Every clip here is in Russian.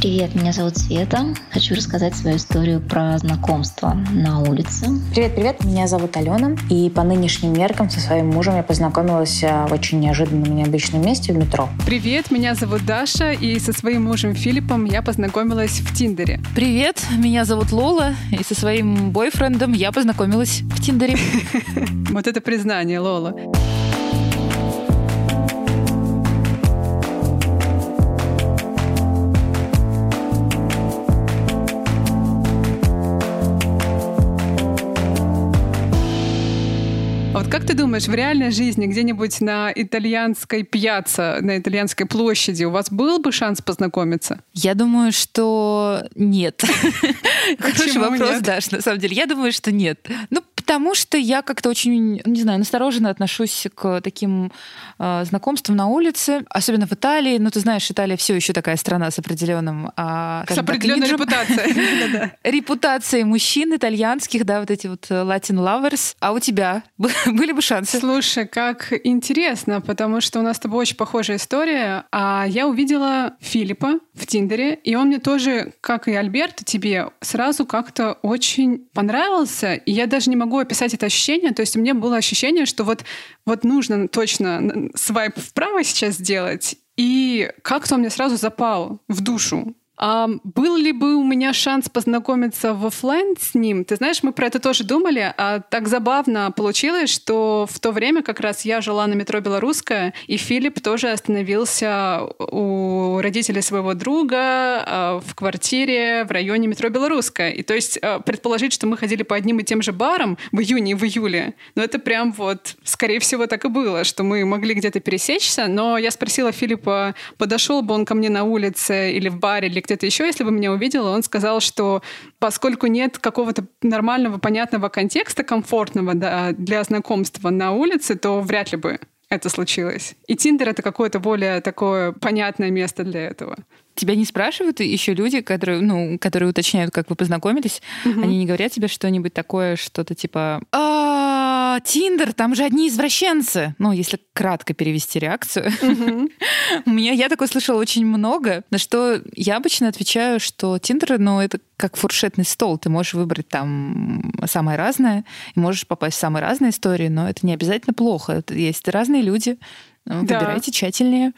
Привет, меня зовут Света. Хочу рассказать свою историю про знакомство на улице. Привет, меня зовут Алена. И по нынешним меркам со своим мужем я познакомилась в очень неожиданном и необычном месте, в метро. Привет, меня зовут Даша. И со своим мужем Филиппом я познакомилась в Тиндере. Привет, меня зовут Лола. И со своим бойфрендом я познакомилась в Тиндере. Вот это признание, Лола. Как ты думаешь, в реальной жизни где-нибудь на итальянской пьяце, на итальянской площади у вас был бы шанс познакомиться? Я думаю, что нет. Хороший вопрос, Даш, на самом деле. Я думаю, что нет. Ну, потому что я как-то очень, не знаю, настороженно отношусь к таким знакомствам на улице, особенно в Италии. Ну, ты знаешь, Италия все еще такая страна с определенным... с определенной репутацией. Репутацией мужчин итальянских, да, вот эти вот Latin lovers. А у тебя были бы шансы? Слушай, как интересно, потому что у нас с тобой очень похожая история. А я увидела Филиппа в Тиндере, и он мне тоже, как и Альберт, тебе сразу как-то очень понравился. И я даже не могу описать это ощущение. То есть у меня было ощущение, что вот нужно точно свайп вправо сейчас сделать. И как-то он мне сразу запал в душу. А был ли бы у меня шанс познакомиться в офлайн с ним? Ты знаешь, мы про это тоже думали, а так забавно получилось, что в то время как раз я жила на метро Белорусская, и Филипп тоже остановился у родителей своего друга в квартире в районе метро Белорусская. И то есть предположить, что мы ходили по одним и тем же барам в июне и в июле, ну это прям вот, скорее всего, так и было, что мы могли где-то пересечься, но я спросила Филиппа, подошел бы он ко мне на улице или в баре, или где-то еще, если бы меня увидел, он сказал, что поскольку нет какого-то нормального, понятного контекста, комфортного, да, для знакомства на улице, то вряд ли бы это случилось. И Тиндер — это какое-то более такое понятное место для этого. Тебя не спрашивают еще люди, которые уточняют, как вы познакомились? Угу. Они не говорят тебе что-нибудь такое, что-то типа... Тиндер, там же одни извращенцы. Ну, если кратко перевести реакцию. Я такое слышала очень много, на что я обычно отвечаю, что Тиндер, это как фуршетный стол. Ты можешь выбрать там самое разное, и можешь попасть в самые разные истории, но это не обязательно плохо. Есть разные люди. Выбирайте тщательнее.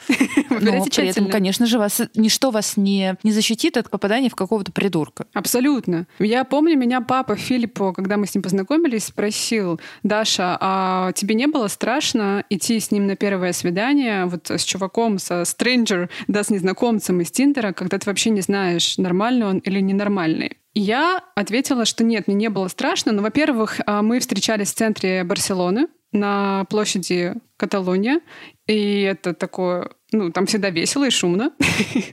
Но при этом, конечно же, ничто вас не защитит от попадания в какого-то придурка. Абсолютно. Я помню, меня папа Филиппа, когда мы с ним познакомились, спросил: Даша, а тебе не было страшно идти с ним на первое свидание вот с чуваком, со стрэнджер, да, с незнакомцем из Тиндера, когда ты вообще не знаешь, нормальный он или ненормальный? Я ответила, что нет, мне не было страшно. Но, во-первых, мы встречались в центре Барселоны, на площади Каталония, и это такое... там всегда весело и шумно.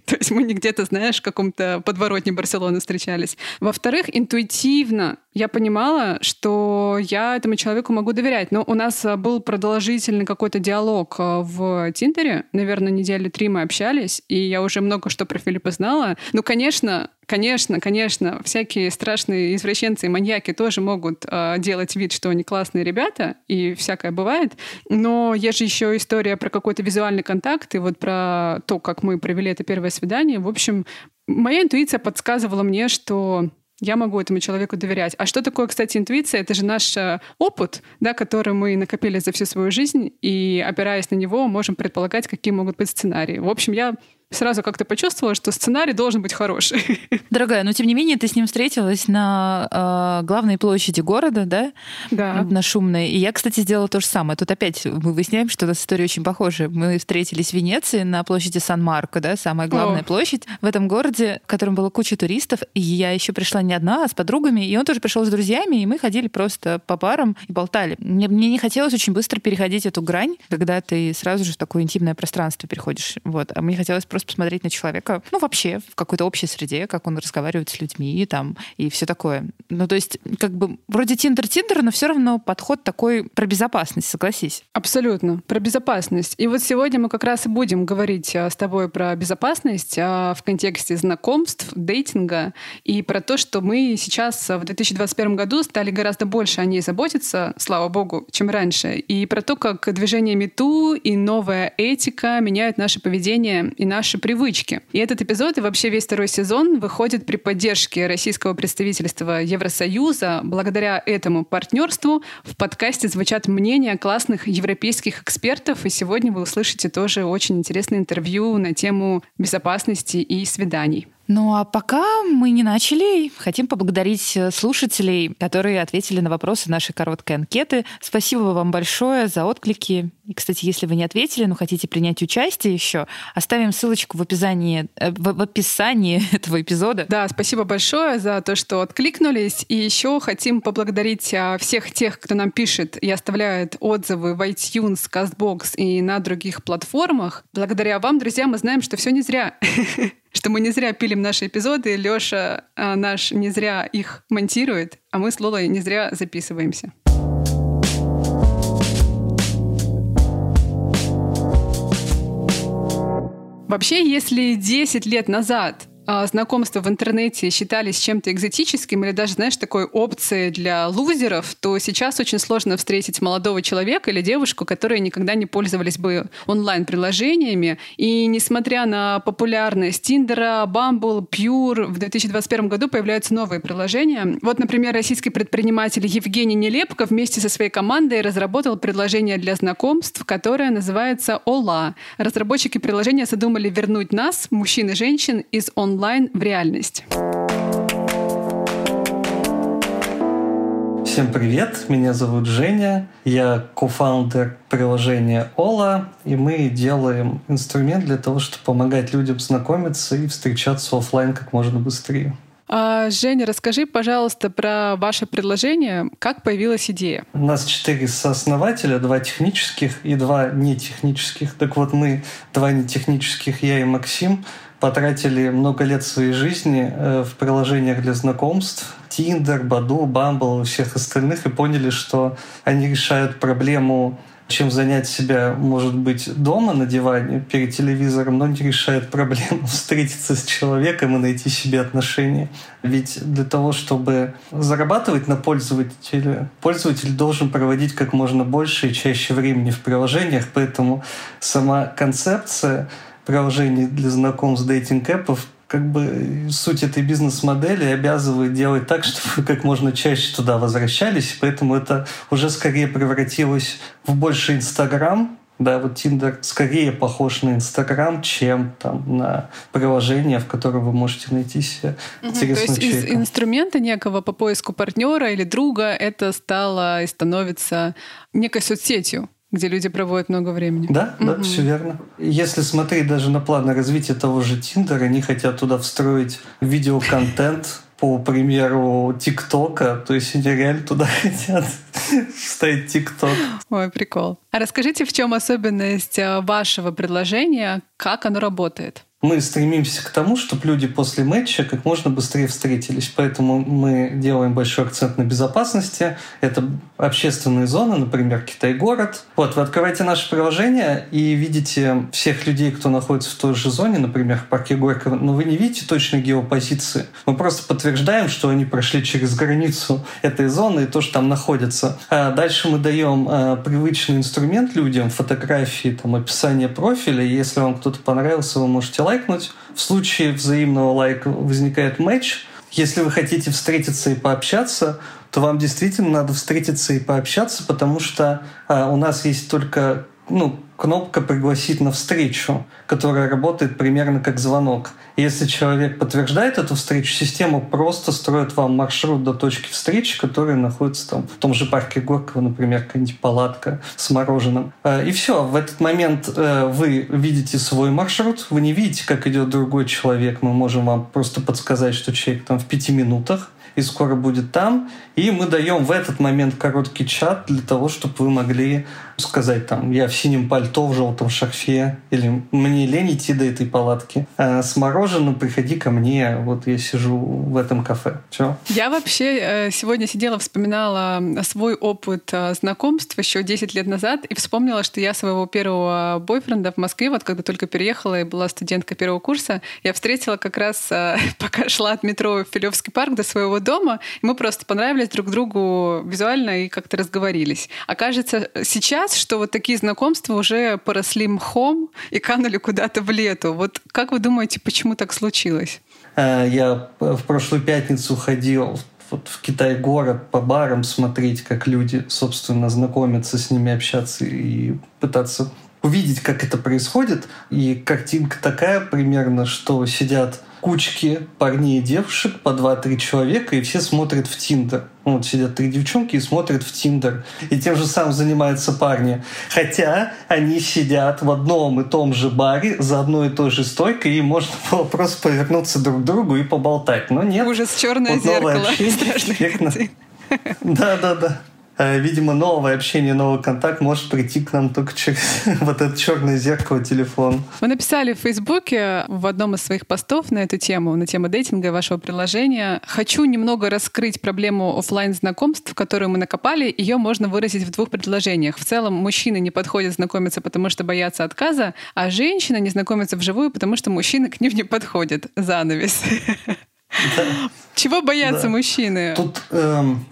То есть мы не где-то, знаешь, в каком-то подворотне Барселоны встречались. Во-вторых, интуитивно я понимала, что я этому человеку могу доверять. Но у нас был продолжительный какой-то диалог в Тиндере. Наверное, недели 3 мы общались, и я уже много что про Филиппа знала. Конечно, всякие страшные извращенцы и маньяки тоже могут делать вид, что они классные ребята, и всякое бывает. Но есть же еще история про какой-то визуальный контакт, и вот про то, как мы провели это первое свидание. В общем, моя интуиция подсказывала мне, что я могу этому человеку доверять. А что такое, кстати, интуиция? Это же наш опыт, да, который мы накопили за всю свою жизнь, и, опираясь на него, можем предполагать, какие могут быть сценарии. В общем, я сразу как-то почувствовала, что сценарий должен быть хороший. Дорогая, но тем не менее ты с ним встретилась на главной площади города, да? Да. На шумной. И я, кстати, сделала то же самое. Тут опять мы выясняем, что у нас история очень похожа. Мы встретились в Венеции на площади Сан-Марко, да? Самая главная площадь в этом городе, в котором была куча туристов. И я еще пришла не одна, а с подругами. И он тоже пришел с друзьями, и мы ходили просто по барам и болтали. Мне не хотелось очень быстро переходить эту грань, когда ты сразу же в такое интимное пространство переходишь. Вот. А мне хотелось просто посмотреть на человека, вообще в какой-то общей среде, как он разговаривает с людьми и все такое. То есть, как бы, вроде Тиндер, но все равно подход такой про безопасность, согласись. Абсолютно, про безопасность. И вот сегодня мы как раз и будем говорить с тобой про безопасность в контексте знакомств, дейтинга и про то, что мы сейчас в 2021 году стали гораздо больше о ней заботиться, слава богу, чем раньше. И про то, как движение MeToo и новая этика меняют наше поведение и наши наши привычки. И этот эпизод и вообще весь второй сезон выходит при поддержке российского представительства Евросоюза. Благодаря этому партнерству в подкасте звучат мнения классных европейских экспертов, и сегодня вы услышите тоже очень интересное интервью на тему безопасности и свиданий. Ну а пока мы не начали, хотим поблагодарить слушателей, которые ответили на вопросы нашей короткой анкеты. Спасибо вам большое за отклики. И, кстати, если вы не ответили, но хотите принять участие еще, оставим ссылочку в описании этого эпизода. Да, спасибо большое за то, что откликнулись. И еще хотим поблагодарить всех тех, кто нам пишет и оставляет отзывы в iTunes, Castbox и на других платформах. Благодаря вам, друзья, мы знаем, что все не зря. Что мы не зря пилим наши эпизоды, Лёша наш не зря их монтирует, а мы с Лолой не зря записываемся. Вообще, если 10 лет назад знакомства в интернете считались чем-то экзотическим или даже, знаешь, такой опцией для лузеров, то сейчас очень сложно встретить молодого человека или девушку, которые никогда не пользовались бы онлайн-приложениями. И несмотря на популярность Тиндера, Бамбл, Пьюр, в 2021 году появляются новые приложения. Вот, например, российский предприниматель Евгений Нелепко вместе со своей командой разработал приложение для знакомств, которое называется Hola. Разработчики приложения задумали вернуть нас, мужчин и женщин, из онлайн в реальность. Всем привет, меня зовут Женя, я кофаундер приложения Ола, и мы делаем инструмент для того, чтобы помогать людям знакомиться и встречаться офлайн как можно быстрее. Женя, расскажи, пожалуйста, про ваше предложение. Как появилась идея? У нас 4 сооснователя, 2 технических и 2 нетехнических. Так вот, мы, 2 нетехнических, я и Максим, потратили много лет своей жизни в приложениях для знакомств. Тиндер, Баду, Бамбл и всех остальных. И поняли, что они решают проблему, чем занять себя, может быть, дома на диване перед телевизором, но не решает проблему встретиться с человеком и найти себе отношения. Ведь для того, чтобы зарабатывать на пользователя, пользователь должен проводить как можно больше и чаще времени в приложениях, поэтому сама концепция приложений для знакомств дейтинг-эпов, как бы суть этой бизнес-модели обязывает делать так, чтобы вы как можно чаще туда возвращались, поэтому это уже скорее превратилось в больше Инстаграм. Да, вот Тиндер скорее похож на Инстаграм, чем там на приложение, в котором вы можете найти себе интересного человека. То есть из инструмента некого по поиску партнера или друга это стало и становится некой соцсетью, где люди проводят много времени. Да, да, все верно. Если смотреть даже на планы развития того же Тиндера, они хотят туда встроить видеоконтент, по примеру ТикТока, то есть они реально туда хотят вставить ТикТок. Ой, прикол. А расскажите, в чем особенность вашего предложения, как оно работает? Мы стремимся к тому, чтобы люди после матча как можно быстрее встретились. Поэтому мы делаем большой акцент на безопасности. Это общественные зоны, например, Китай-город. Вот, вы открываете наше приложение и видите всех людей, кто находится в той же зоне, например, в парке Горького, но вы не видите точной геопозиции. Мы просто подтверждаем, что они прошли через границу этой зоны и то, что там находится. А дальше мы даем привычный инструмент людям, фотографии, там, описание профиля. Если вам кто-то понравился, вы можете лайкнуть. В случае взаимного лайка возникает матч. Если вы хотите встретиться и пообщаться, то вам действительно надо встретиться и пообщаться, потому что у нас есть только кнопка «Пригласить на встречу», которая работает примерно как звонок. Если человек подтверждает эту встречу, система просто строит вам маршрут до точки встречи, которая находится там в том же парке Горького, например, какая-нибудь палатка с мороженым. И все. В этот момент вы видите свой маршрут, вы не видите, как идет другой человек. Мы можем вам просто подсказать, что человек там в 5 минутах, и скоро будет там. И мы даем в этот момент короткий чат для того, чтобы вы могли сказать, там, я в синем пальто, в желтом шарфе, или мне лень идти до этой палатки. А с мороженым приходи ко мне, вот я сижу в этом кафе. Все. Я вообще сегодня сидела, вспоминала свой опыт знакомств еще 10 лет назад и вспомнила, что я своего первого бойфренда в Москве, вот когда только переехала и была студенткой первого курса, я встретила как раз, пока шла от метро в Филевский парк до своего дома, и мы просто понравились друг другу визуально и как-то разговорились. Окажется, сейчас сейчас, что вот такие знакомства уже поросли мхом и канули куда-то в лету. Вот как вы думаете, почему так случилось? Я в прошлую пятницу ходил в Китай-город по барам смотреть, как люди, собственно, знакомятся, с ними общаться и пытаться увидеть, как это происходит. И картинка такая примерно, что сидят кучки парней и девушек по 2-3 человека, и все смотрят в Тиндер. Вот сидят 3 девчонки и смотрят в Тиндер. И тем же самым занимаются парни. Хотя они сидят в одном и том же баре за одной и той же стойкой, и можно было просто повернуться друг к другу и поболтать. Но нет. Ужас, черное вот зеркало. Да-да-да. Видимо, новое общение, новый контакт может прийти к нам только через вот это черное зеркало телефон. Вы написали в Фейсбуке в одном из своих постов на эту тему, на тему дейтинга и вашего приложения: «Хочу немного раскрыть проблему офлайн-знакомств, которую мы накопали. Ее можно выразить в 2 предложениях. В целом, мужчины не подходят знакомиться, потому что боятся отказа, а женщины не знакомятся вживую, потому что мужчины к ним не подходят». Занавес. Да. Чего боятся мужчины? Тут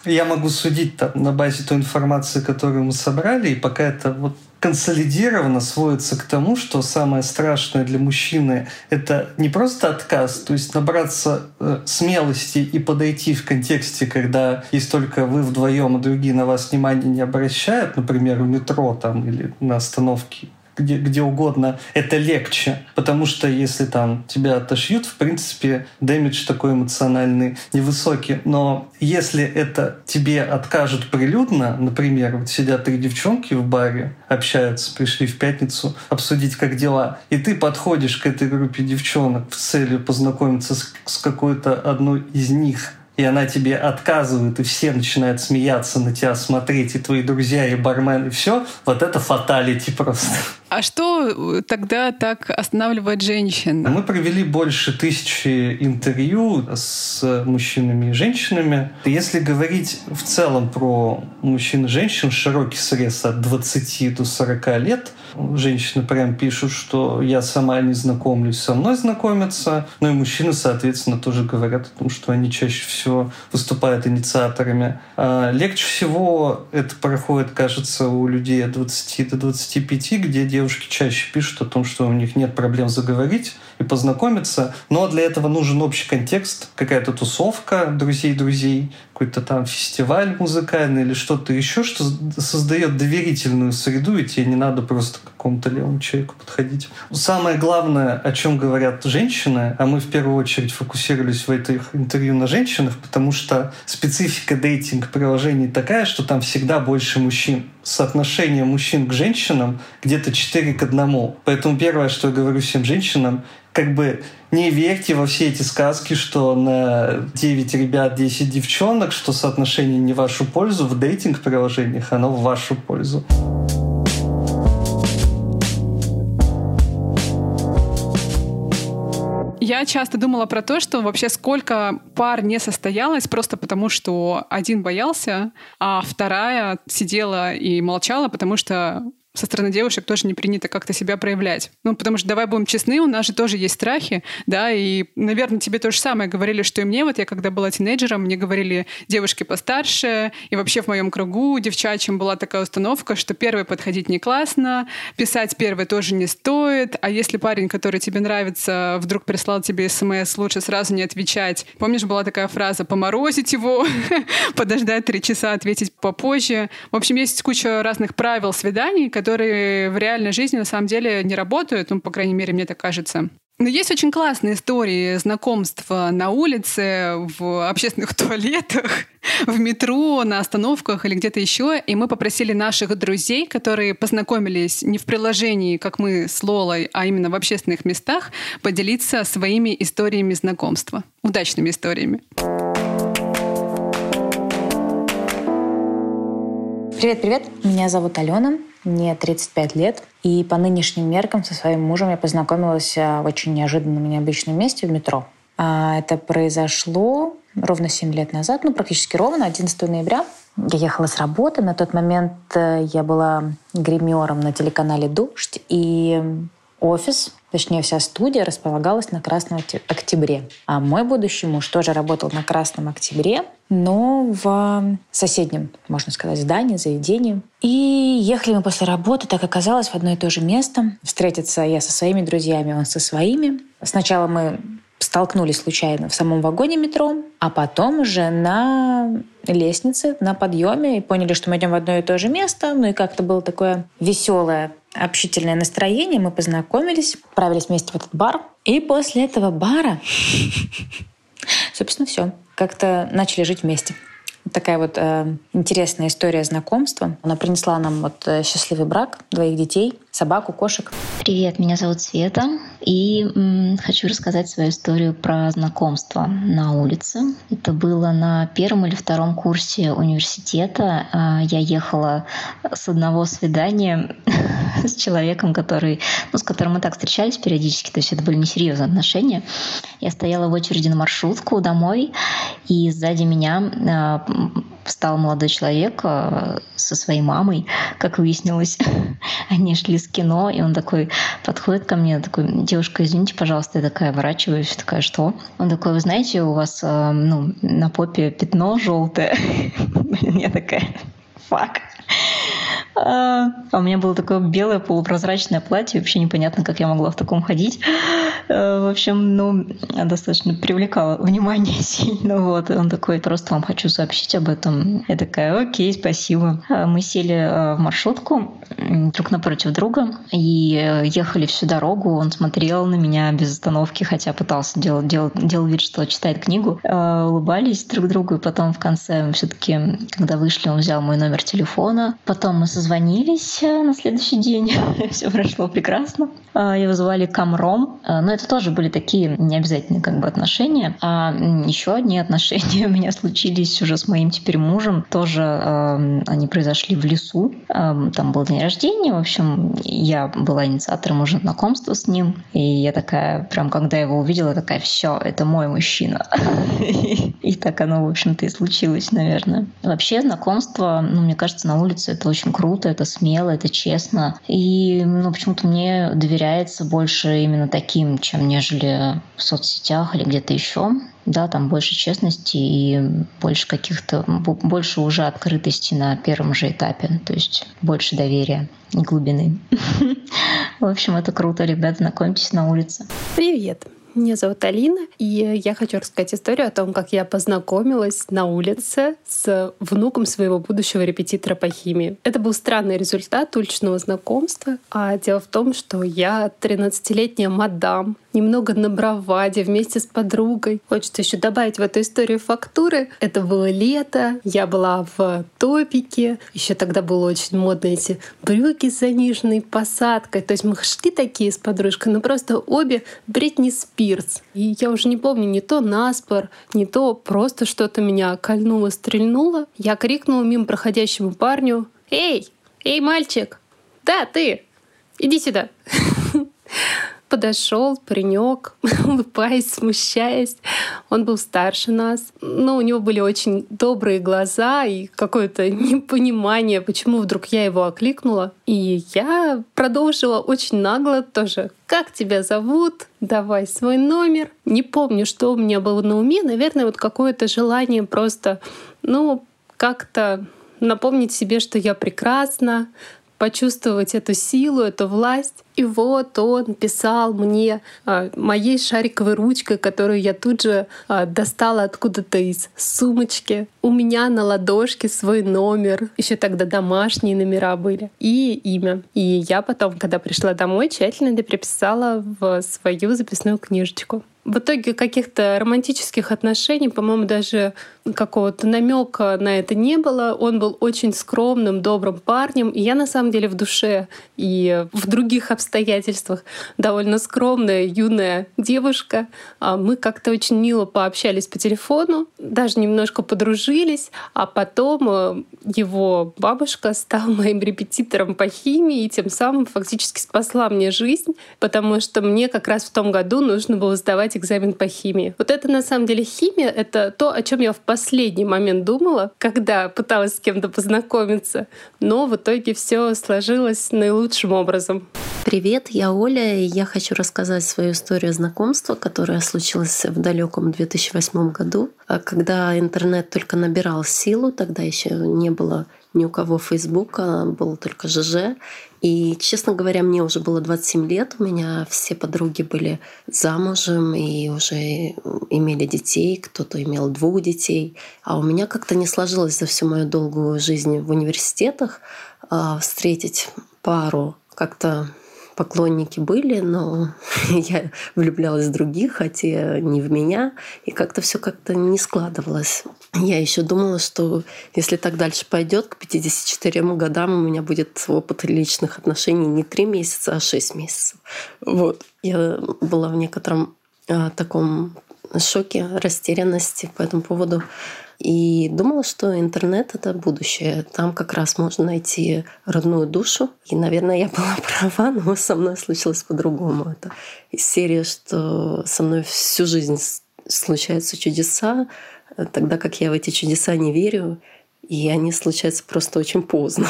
я могу судить на базе той информации, которую мы собрали, и пока это вот консолидированно сводится к тому, что самое страшное для мужчины — это не просто отказ, то есть набраться смелости и подойти в контексте, когда есть только вы вдвоем, а другие на вас внимания не обращают, например, в метро там, или на остановке, где угодно, это легче. Потому что если там тебя отошьют, в принципе, дэмидж такой эмоциональный невысокий. Но если это тебе откажут прилюдно, например, вот сидят 3 девчонки в баре, общаются, пришли в пятницу обсудить, как дела, и ты подходишь к этой группе девчонок с целью познакомиться с какой-то одной из них, и она тебе отказывает, и все начинают смеяться, на тебя смотреть, и твои друзья, и бармен, и все. Вот это фаталити просто. А что тогда так останавливает женщин? Мы провели больше 1000 интервью с мужчинами и женщинами. Если говорить в целом про мужчин и женщин, широкий срез от 20 до 40 лет. Женщины прям пишут, что я сама не знакомлюсь, со мной знакомятся. Ну и мужчины, соответственно, тоже говорят о том, что они чаще всего выступают инициаторами. Легче всего это проходит, кажется, у людей от 20 до 25, где девушки чаще пишут о том, что у них нет проблем заговорить и познакомиться. Но для этого нужен общий контекст, какая-то тусовка друзей-друзей, какой-то там фестиваль музыкальный или что-то еще, что создает доверительную среду, и тебе не надо просто к какому-то левому человеку подходить. Самое главное, о чем говорят женщины, а мы в первую очередь фокусировались в этих интервью на женщинах, потому что специфика дейтинг-приложений такая, что там всегда больше мужчин. Соотношение мужчин к женщинам где-то 4:1. Поэтому первое, что я говорю всем женщинам, как бы не верьте во все эти сказки, что на 9 ребят 10 девчонок, что соотношение не в вашу пользу. В дейтинг-приложениях оно в вашу пользу. Я часто думала про то, что вообще сколько пар не состоялось просто потому, что один боялся, а вторая сидела и молчала, потому что со стороны девушек тоже не принято как-то себя проявлять. Ну, потому что, давай будем честны, у нас же тоже есть страхи, да, и, наверное, тебе то же самое говорили, что и мне. Вот я, когда была тинейджером, мне говорили девушки постарше, и вообще в моем кругу девчачьим была такая установка, что первой подходить не классно, писать первой тоже не стоит, а если парень, который тебе нравится, вдруг прислал тебе смс, лучше сразу не отвечать. Помнишь, была такая фраза «поморозить его», «подождать 3 часа», «ответить попозже». В общем, есть куча разных правил свиданий, которые в реальной жизни на самом деле не работают, ну, по крайней мере, мне так кажется. Но есть очень классные истории знакомств на улице, в общественных туалетах, в метро, на остановках или где-то еще. И мы попросили наших друзей, которые познакомились не в приложении, как мы с Лолой, а именно в общественных местах, поделиться своими историями знакомства, удачными историями. Привет-привет, меня зовут Алена, мне 35 лет, и по нынешним меркам со своим мужем я познакомилась в очень неожиданном и необычном месте, в метро. Это произошло ровно 7 лет назад, ну, практически ровно, 11 ноября. Я ехала с работы, на тот момент я была гримером на телеканале «Дождь», и офис, точнее вся студия, располагалась на Красном октябре. А мой будущий муж тоже работал на Красном октябре, но в соседнем, можно сказать, здании, заведении. И ехали мы после работы, так оказалось, в одно и то же место. Встретиться я со своими друзьями, он со своими. Сначала мы столкнулись случайно в самом вагоне метро, а потом уже на лестнице, на подъеме, и поняли, что мы идем в одно и то же место. Ну и как-то было такое веселое общительное настроение. Мы познакомились, отправились вместе в этот бар. И после этого бара, собственно, все. Как-то начали жить вместе. Такая вот интересная история знакомства. Она принесла нам вот счастливый брак, 2 детей, собаку, кошек. Привет, меня зовут Света. И хочу рассказать свою историю про знакомство на улице. Это было на 1 или 2 курсе университета. Я ехала с одного свидания с человеком, с которым мы так встречались периодически. То есть это были несерьезные отношения. Я стояла в очереди на маршрутку домой, и сзади меня встал молодой человек со своей мамой, как выяснилось. Они шли с кино, и он такой подходит ко мне, такой: девушка, извините, пожалуйста. Я такая оборачиваюсь, такая: что? Он такой: вы знаете, у вас на попе пятно желтое. Я такая: фак. А у меня было такое белое полупрозрачное платье, вообще непонятно, как я могла в таком ходить. В общем, достаточно привлекало внимание сильно. Вот. Он такой: просто вам хочу сообщить об этом. Я такая: окей, спасибо. Мы сели в маршрутку друг напротив друга и ехали всю дорогу. Он смотрел на меня без остановки, хотя пытался делал вид, что читает книгу. Улыбались друг другу, и потом в конце все-таки, когда вышли, он взял мой номер телефона. Потом мы созвонились на следующий день. Все прошло прекрасно. Его звали Камром. Но это тоже были такие необязательные отношения. А еще одни отношения у меня случились уже с моим теперь мужем. Тоже они произошли в лесу. Там был день рождения. В общем, я была инициатором уже знакомства с ним. И я такая, прям когда его увидела, такая: все, это мой мужчина. И так оно, в общем-то, и случилось, наверное. Вообще знакомство, мне кажется, на улице это очень круто, это смело, это честно. И почему-то мне доверяется больше именно таким, чем нежели в соцсетях или где-то еще. Да, там больше честности и больше уже открытости на первом же этапе, то есть больше доверия и глубины. В общем, это круто, ребята, знакомьтесь на улице. Привет! Меня зовут Алина, и я хочу рассказать историю о том, как я познакомилась на улице с внуком своего будущего репетитора по химии. Это был странный результат уличного знакомства. А дело в том, что я 13-летняя мадам, немного на браваде вместе с подругой. Хочется еще добавить в эту историю фактуры. Это было лето, я была в топике. Еще тогда было очень модно эти брюки с заниженной посадкой. То есть мы шли такие с подружкой, но просто обе Бритни Спирс. И я уже не помню, не то наспор, не то просто что-то меня кольнуло, стрельнуло. Я крикнула мимо проходящему парню: «Эй! Эй, мальчик! Да, ты! Иди сюда!» Подошел паренек, улыбаясь, смущаясь. Он был старше нас, но у него были очень добрые глаза и какое-то непонимание, почему вдруг я его окликнула. И я продолжила очень нагло тоже: «Как тебя зовут? Давай свой номер». Не помню, что у меня было на уме. Наверное, какое-то желание просто, как-то напомнить себе, что я прекрасна, почувствовать эту силу, эту власть. И вот он писал мне моей шариковой ручкой, которую я тут же достала откуда-то из сумочки. У меня на ладошке свой номер. Еще тогда домашние номера были. И имя. И я потом, когда пришла домой, тщательно это переписала в свою записную книжечку. В итоге каких-то романтических отношений, по-моему, даже какого-то намека на это не было. Он был очень скромным, добрым парнем. И я, на самом деле, в душе и в других обстоятельствах довольно скромная, юная девушка. Мы как-то очень мило пообщались по телефону, даже немножко подружились. А потом его бабушка стала моим репетитором по химии и тем самым фактически спасла мне жизнь, потому что мне как раз в том году нужно было сдавать экзамен по химии. Вот это на самом деле химия, это то, о чем я в последний момент думала, когда пыталась с кем-то познакомиться, но в итоге все сложилось наилучшим образом. Привет, я Оля, и я хочу рассказать свою историю знакомства, которая случилась в далеком 2008 году. Когда интернет только набирал силу, тогда еще не было ни у кого Фейсбука, был только ЖЖ. И, честно говоря, мне уже было 27 лет, у меня все подруги были замужем и уже имели детей, кто-то имел 2 детей. А у меня как-то не сложилось за всю мою долгую жизнь в университетах встретить пару. Как-то поклонники были, но я влюблялась в других, а те не в меня. И как-то все как-то не складывалось. Я еще думала, что если так дальше пойдет, к 54 годам у меня будет опыт личных отношений не 3 месяца, а 6 месяцев. Вот. Я была в некотором таком шоке, растерянности по этому поводу. И думала, что интернет — это будущее. Там как раз можно найти родную душу. И, наверное, я была права, но со мной случилось по-другому. Это серия, что со мной всю жизнь случаются чудеса, тогда как я в эти чудеса не верю. И они случаются просто очень поздно.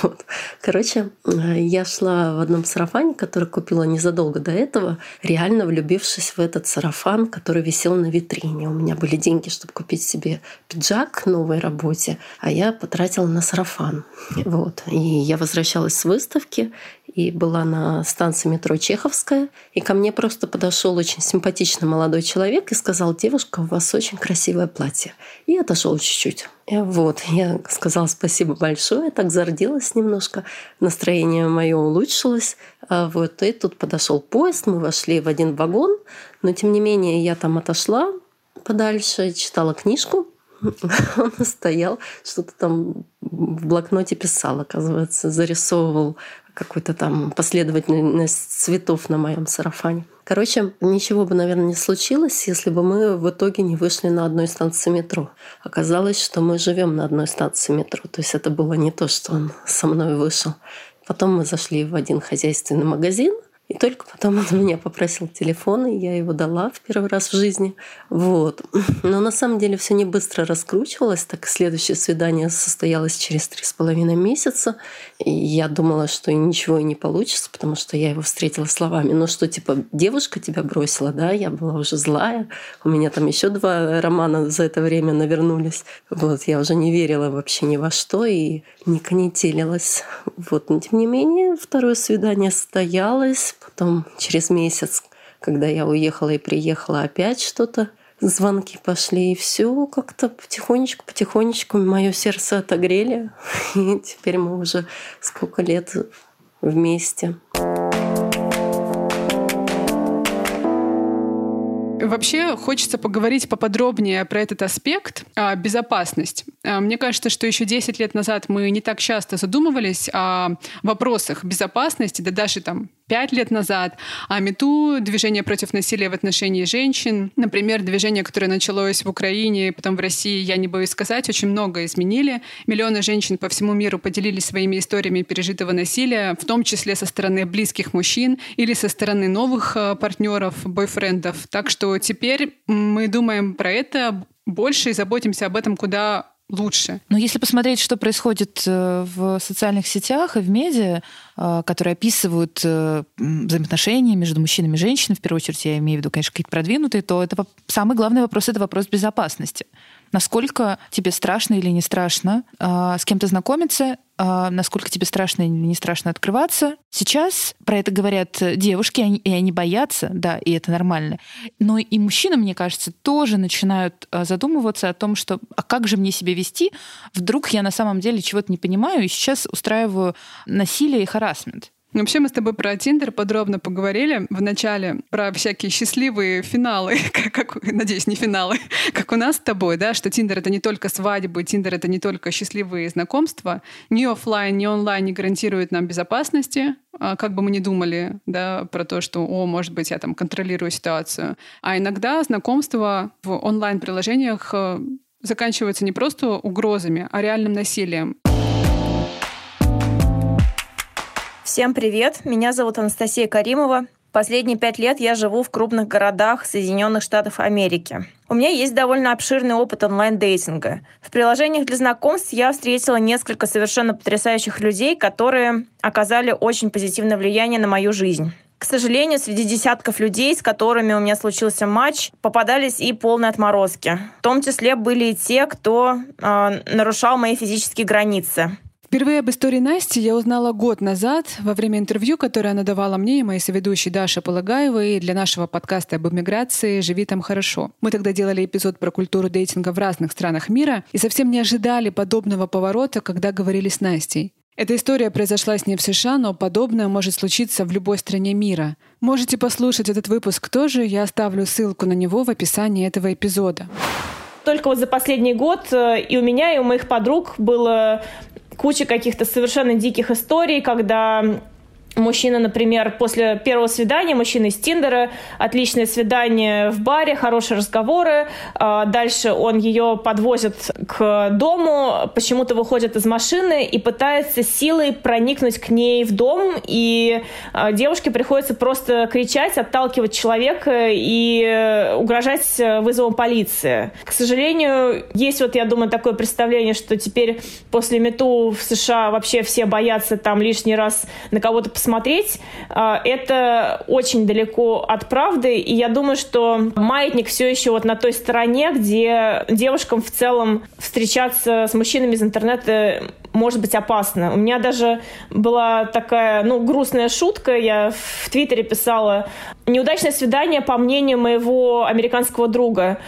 Вот. Короче, я шла в одном сарафане, который купила незадолго до этого, реально влюбившись в этот сарафан, который висел на витрине. У меня были деньги, чтобы купить себе пиджак к новой работе, а я потратила на сарафан. Вот. И я возвращалась с выставки, и была на станции метро Чеховская, и ко мне просто подошел очень симпатичный молодой человек и сказал: «Девушка, у вас очень красивое платье». И отошел чуть-чуть. Вот, я сказала спасибо большое, так зарделась немножко, настроение мое улучшилось. Вот, и тут подошел поезд, мы вошли в один вагон, но тем не менее я там отошла подальше, читала книжку. Он стоял, что-то там в блокноте писал, оказывается, зарисовывал какую-то там последовательность цветов на моем сарафане. Короче, ничего бы, наверное, не случилось, если бы мы в итоге не вышли на одной станции метро. Оказалось, что мы живем на одной станции метро, то есть это было не то, что он со мной вышел. Потом мы зашли в один хозяйственный магазин, и только потом он меня попросил телефон, и я его дала в первый раз в жизни. Вот. Но на самом деле все не быстро раскручивалось. Так следующее свидание состоялось через 3,5 месяца. И я думала, что ничего и не получится, потому что я его встретила словами. Ну что, типа, девушка тебя бросила, да? Я была уже злая. У меня там еще 2 романа за это время навернулись. Вот. Я уже не верила вообще ни во что и не конетелилась. Вот. Но тем не менее, второе свидание состоялось. Потом через месяц, когда я уехала и приехала, опять что-то, звонки пошли, и все как-то потихонечку мое сердце отогрели. И теперь мы уже сколько лет вместе. Вообще хочется поговорить поподробнее про этот аспект — безопасность. Мне кажется, что еще 10 лет назад мы не так часто задумывались о вопросах безопасности, да даже там 5 лет назад, а МИТУ, движение против насилия в отношении женщин, например, движение, которое началось в Украине, потом в России, я не боюсь сказать, очень многое изменили. Миллионы женщин по всему миру поделились своими историями пережитого насилия, в том числе со стороны близких мужчин или со стороны новых партнеров, бойфрендов. Так что теперь мы думаем про это больше и заботимся об этом куда лучше. Но если посмотреть, что происходит в социальных сетях и в медиа, которые описывают взаимоотношения между мужчинами и женщинами, в первую очередь я имею в виду, конечно, какие-то продвинутые, то это самый главный вопрос — это вопрос безопасности. Насколько тебе страшно или не страшно с кем-то знакомиться, насколько тебе страшно или не страшно открываться. Сейчас про это говорят девушки, и они боятся, да, и это нормально. Но и мужчины, мне кажется, тоже начинают задумываться о том, что «а как же мне себя вести? Вдруг я на самом деле чего-то не понимаю и сейчас устраиваю насилие и харассмент». Вообще мы с тобой про Тиндер подробно поговорили в начале, про всякие счастливые финалы, как, надеюсь, не финалы, как у нас с тобой, да, что Тиндер — это не только свадьбы, Тиндер — это не только счастливые знакомства. Ни офлайн, ни онлайн не гарантируют нам безопасности, как бы мы ни думали, да, про то, что, может быть, я там контролирую ситуацию. А иногда знакомства в онлайн-приложениях заканчиваются не просто угрозами, а реальным насилием. Всем привет! Меня зовут Анастасия Каримова. Последние 5 лет я живу в крупных городах Соединенных Штатов Америки. У меня есть довольно обширный опыт онлайн-дейтинга. В приложениях для знакомств я встретила несколько совершенно потрясающих людей, которые оказали очень позитивное влияние на мою жизнь. К сожалению, среди десятков людей, с которыми у меня случился матч, попадались и полные отморозки. В том числе были и те, кто нарушал мои физические границы. Впервые об истории Насти я узнала год назад во время интервью, которое она давала мне и моей соведущей Даше Полагаевой для нашего подкаста об эмиграции «Живи там хорошо». Мы тогда делали эпизод про культуру дейтинга в разных странах мира и совсем не ожидали подобного поворота, когда говорили с Настей. Эта история произошла с ней в США, но подобное может случиться в любой стране мира. Можете послушать этот выпуск тоже, я оставлю ссылку на него в описании этого эпизода. Только вот за последний год и у меня, и у моих подруг было куча каких-то совершенно диких историй, когда мужчина, например, после первого свидания, мужчина из Тиндера, отличное свидание в баре, хорошие разговоры, дальше он ее подвозит к дому, почему-то выходит из машины и пытается силой проникнуть к ней в дом, и девушке приходится просто кричать, отталкивать человека и угрожать вызовом полиции. К сожалению, есть вот, я думаю, такое представление, что теперь после #MeToo в США вообще все боятся там лишний раз на кого-то посмотреть, это очень далеко от правды, и я думаю, что маятник все еще вот на той стороне, где девушкам в целом встречаться с мужчинами из интернета может быть опасно. У меня даже была такая, грустная шутка, я в Твиттере писала: «Неудачное свидание, по мнению моего американского друга».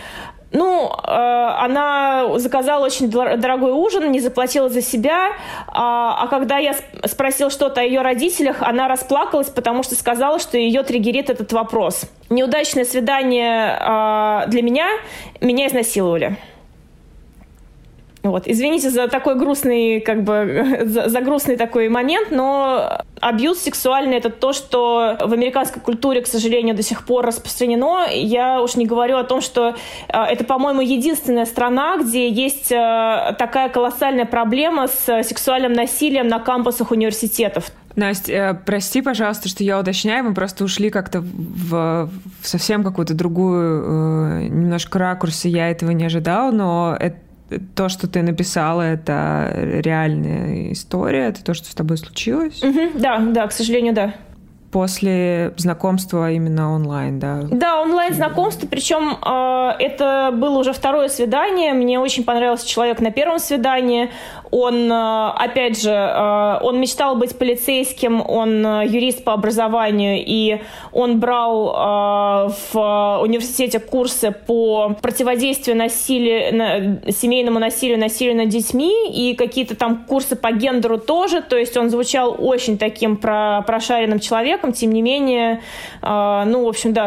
Она заказала очень дорогой ужин, не заплатила за себя, а когда я спросила что-то о ее родителях, она расплакалась, потому что сказала, что ее триггерит этот вопрос. Неудачное свидание для меня изнасиловали. Вот. Извините за такой грустный, за грустный такой момент, но абьюз сексуальный — это то, что в американской культуре, к сожалению, до сих пор распространено. Я уж не говорю о том, что это, по-моему, единственная страна, где есть такая колоссальная проблема с сексуальным насилием на кампусах университетов. Настя, прости, пожалуйста, что я уточняю, мы просто ушли как-то в совсем какую-то другую немножко ракурс, и я этого не ожидала, но это то, что ты написала, это реальная история, это то, что с тобой случилось? Mm-hmm. Да, к сожалению, да. После знакомства именно онлайн, да? Да, онлайн-знакомство, причем это было уже второе свидание, мне очень понравился человек на первом свидании, он, опять же, он мечтал быть полицейским, он юрист по образованию, и он брал в университете курсы по противодействию семейному насилию, насилию над детьми, и какие-то там курсы по гендеру тоже, то есть он звучал очень таким прошаренным человеком. Тем не менее,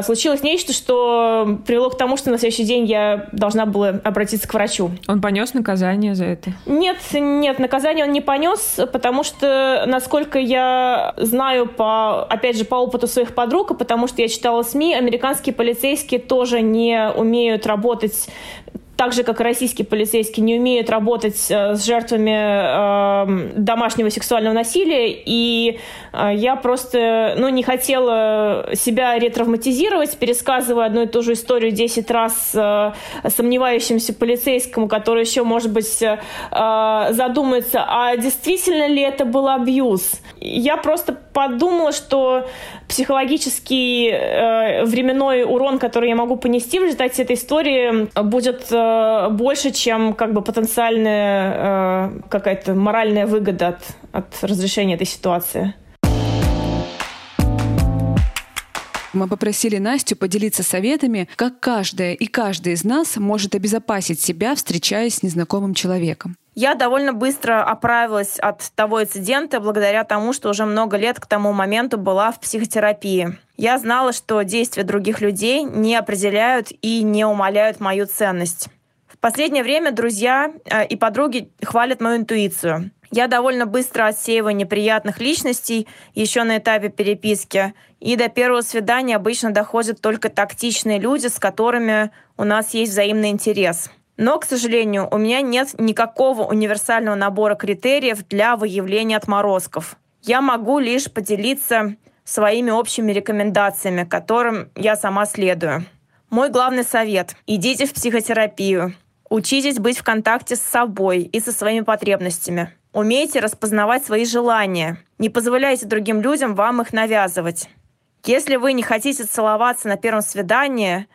случилось нечто, что привело к тому, что на следующий день я должна была обратиться к врачу. Он понес наказание за это? Нет, наказание он не понес, потому что, насколько я знаю, опять же, по опыту своих подруг, и потому что я читала СМИ, американские полицейские тоже не умеют работать так же, как и российские полицейские, не умеют работать с жертвами домашнего сексуального насилия, и я просто не хотела себя ретравматизировать, пересказывая одну и ту же историю 10 раз сомневающимся полицейскому, который еще, может быть, задумается, а действительно ли это был абьюз. Я просто подумала, что психологический временной урон, который я могу понести в результате этой истории, будет больше, чем потенциальная какая-то моральная выгода от разрешения этой ситуации. Мы попросили Настю поделиться советами, как каждая и каждый из нас может обезопасить себя, встречаясь с незнакомым человеком. Я довольно быстро оправилась от того инцидента благодаря тому, что уже много лет к тому моменту была в психотерапии. Я знала, что действия других людей не определяют и не умаляют мою ценность. В последнее время друзья и подруги хвалят мою интуицию. Я довольно быстро отсеиваю неприятных личностей еще на этапе переписки, и до первого свидания обычно доходят только тактичные люди, с которыми у нас есть взаимный интерес. Но, к сожалению, у меня нет никакого универсального набора критериев для выявления отморозков. Я могу лишь поделиться своими общими рекомендациями, которым я сама следую. Мой главный совет – идите в психотерапию. Учитесь быть в контакте с собой и со своими потребностями. Умейте распознавать свои желания. Не позволяйте другим людям вам их навязывать. Если вы не хотите целоваться на первом свидании,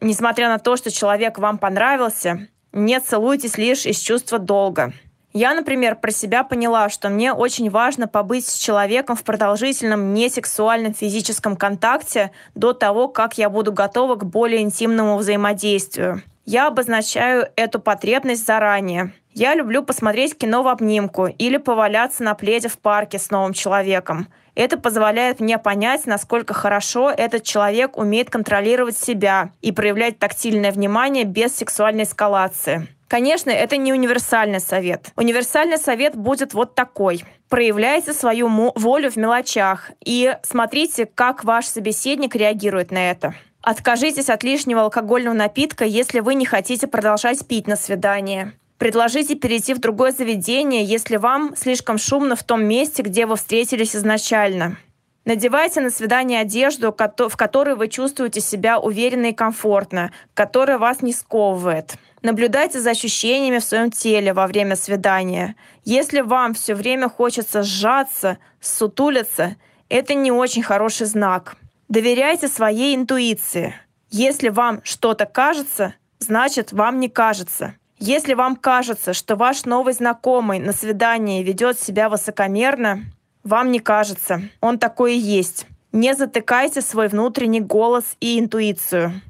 несмотря на то, что человек вам понравился, не целуйтесь лишь из чувства долга. Я, например, про себя поняла, что мне очень важно побыть с человеком в продолжительном несексуальном физическом контакте до того, как я буду готова к более интимному взаимодействию. Я обозначаю эту потребность заранее. Я люблю посмотреть кино в обнимку или поваляться на пледе в парке с новым человеком. Это позволяет мне понять, насколько хорошо этот человек умеет контролировать себя и проявлять тактильное внимание без сексуальной эскалации. Конечно, это не универсальный совет. Универсальный совет будет вот такой. Проявляйте свою волю в мелочах и смотрите, как ваш собеседник реагирует на это. Откажитесь от лишнего алкогольного напитка, если вы не хотите продолжать пить на свидании. Предложите перейти в другое заведение, если вам слишком шумно в том месте, где вы встретились изначально. Надевайте на свидание одежду, в которой вы чувствуете себя уверенно и комфортно, которая вас не сковывает. Наблюдайте за ощущениями в своем теле во время свидания. Если вам все время хочется сжаться, ссутулиться, это не очень хороший знак. Доверяйте своей интуиции. Если вам что-то кажется, значит, вам не кажется. Если вам кажется, что ваш новый знакомый на свидании ведет себя высокомерно, вам не кажется. Он такой и есть. Не затыкайте свой внутренний голос и интуицию.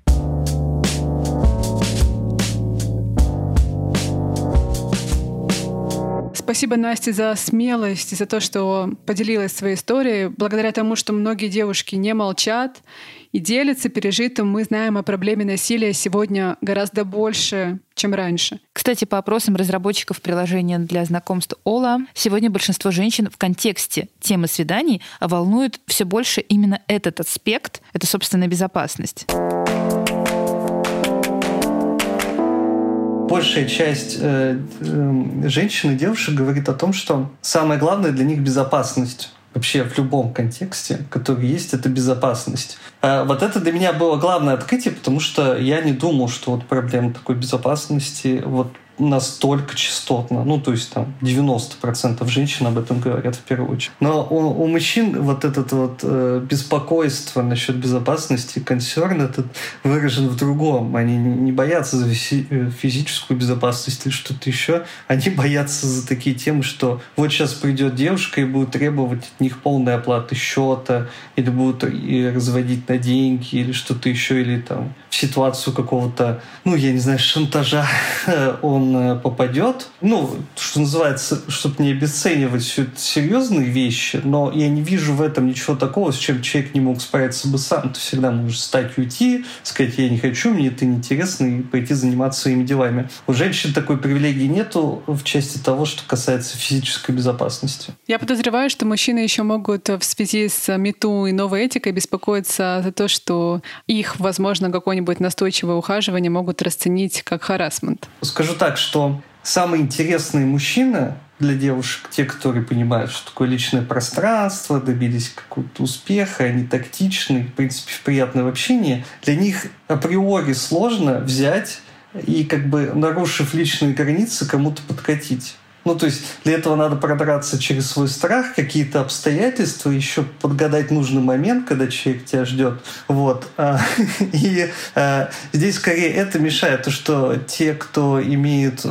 Спасибо, Насте, за смелость и за то, что поделилась своей историей. Благодаря тому, что многие девушки не молчат и делятся пережитым, мы знаем о проблеме насилия сегодня гораздо больше, чем раньше. Кстати, по опросам разработчиков приложения для знакомств Hola, сегодня большинство женщин в контексте темы свиданий волнует все больше именно этот аспект — это собственная безопасность. Большая часть женщин и девушек говорит о том, что самое главное для них — безопасность. Вообще в любом контексте, который есть, это безопасность. Вот это для меня было главное открытие, потому что я не думал, что вот проблема такой безопасности вот настолько частотна. Ну, то есть там 90% женщин об этом говорят в первую очередь. Но у мужчин вот это вот беспокойство насчет безопасности, консерн этот выражен в другом. Они не боятся за физическую безопасность или что-то еще. Они боятся за такие темы, что вот сейчас придет девушка и будет требовать от них полной оплаты счета, или будут разводить на деньги, или что-то еще, или там в ситуацию какого-то, ну, я не знаю, шантажа он попадет. Ну, что называется, чтобы не обесценивать все это серьезные вещи, но я не вижу в этом ничего такого, с чем человек не мог справиться бы сам. Ты всегда можешь встать и уйти, сказать, я не хочу, мне это неинтересно, и пойти заниматься своими делами. У женщин такой привилегии нету в части того, что касается физической безопасности. Я подозреваю, что мужчины еще могут в связи с MeToo и новой этикой беспокоиться за то, что их, возможно, какое-нибудь настойчивое ухаживание могут расценить как харассмент. Скажу так, что самые интересные мужчины для девушек, те, которые понимают, что такое личное пространство, добились какого-то успеха, они тактичны, в принципе, в приятном общении, для них априори сложно взять и, как бы, нарушив личные границы, кому-то подкатить. Ну, то есть для этого надо продраться через свой страх, какие-то обстоятельства, еще подгадать нужный момент, когда человек тебя ждет. Вот. И здесь скорее это мешает, то, что те, кто имеют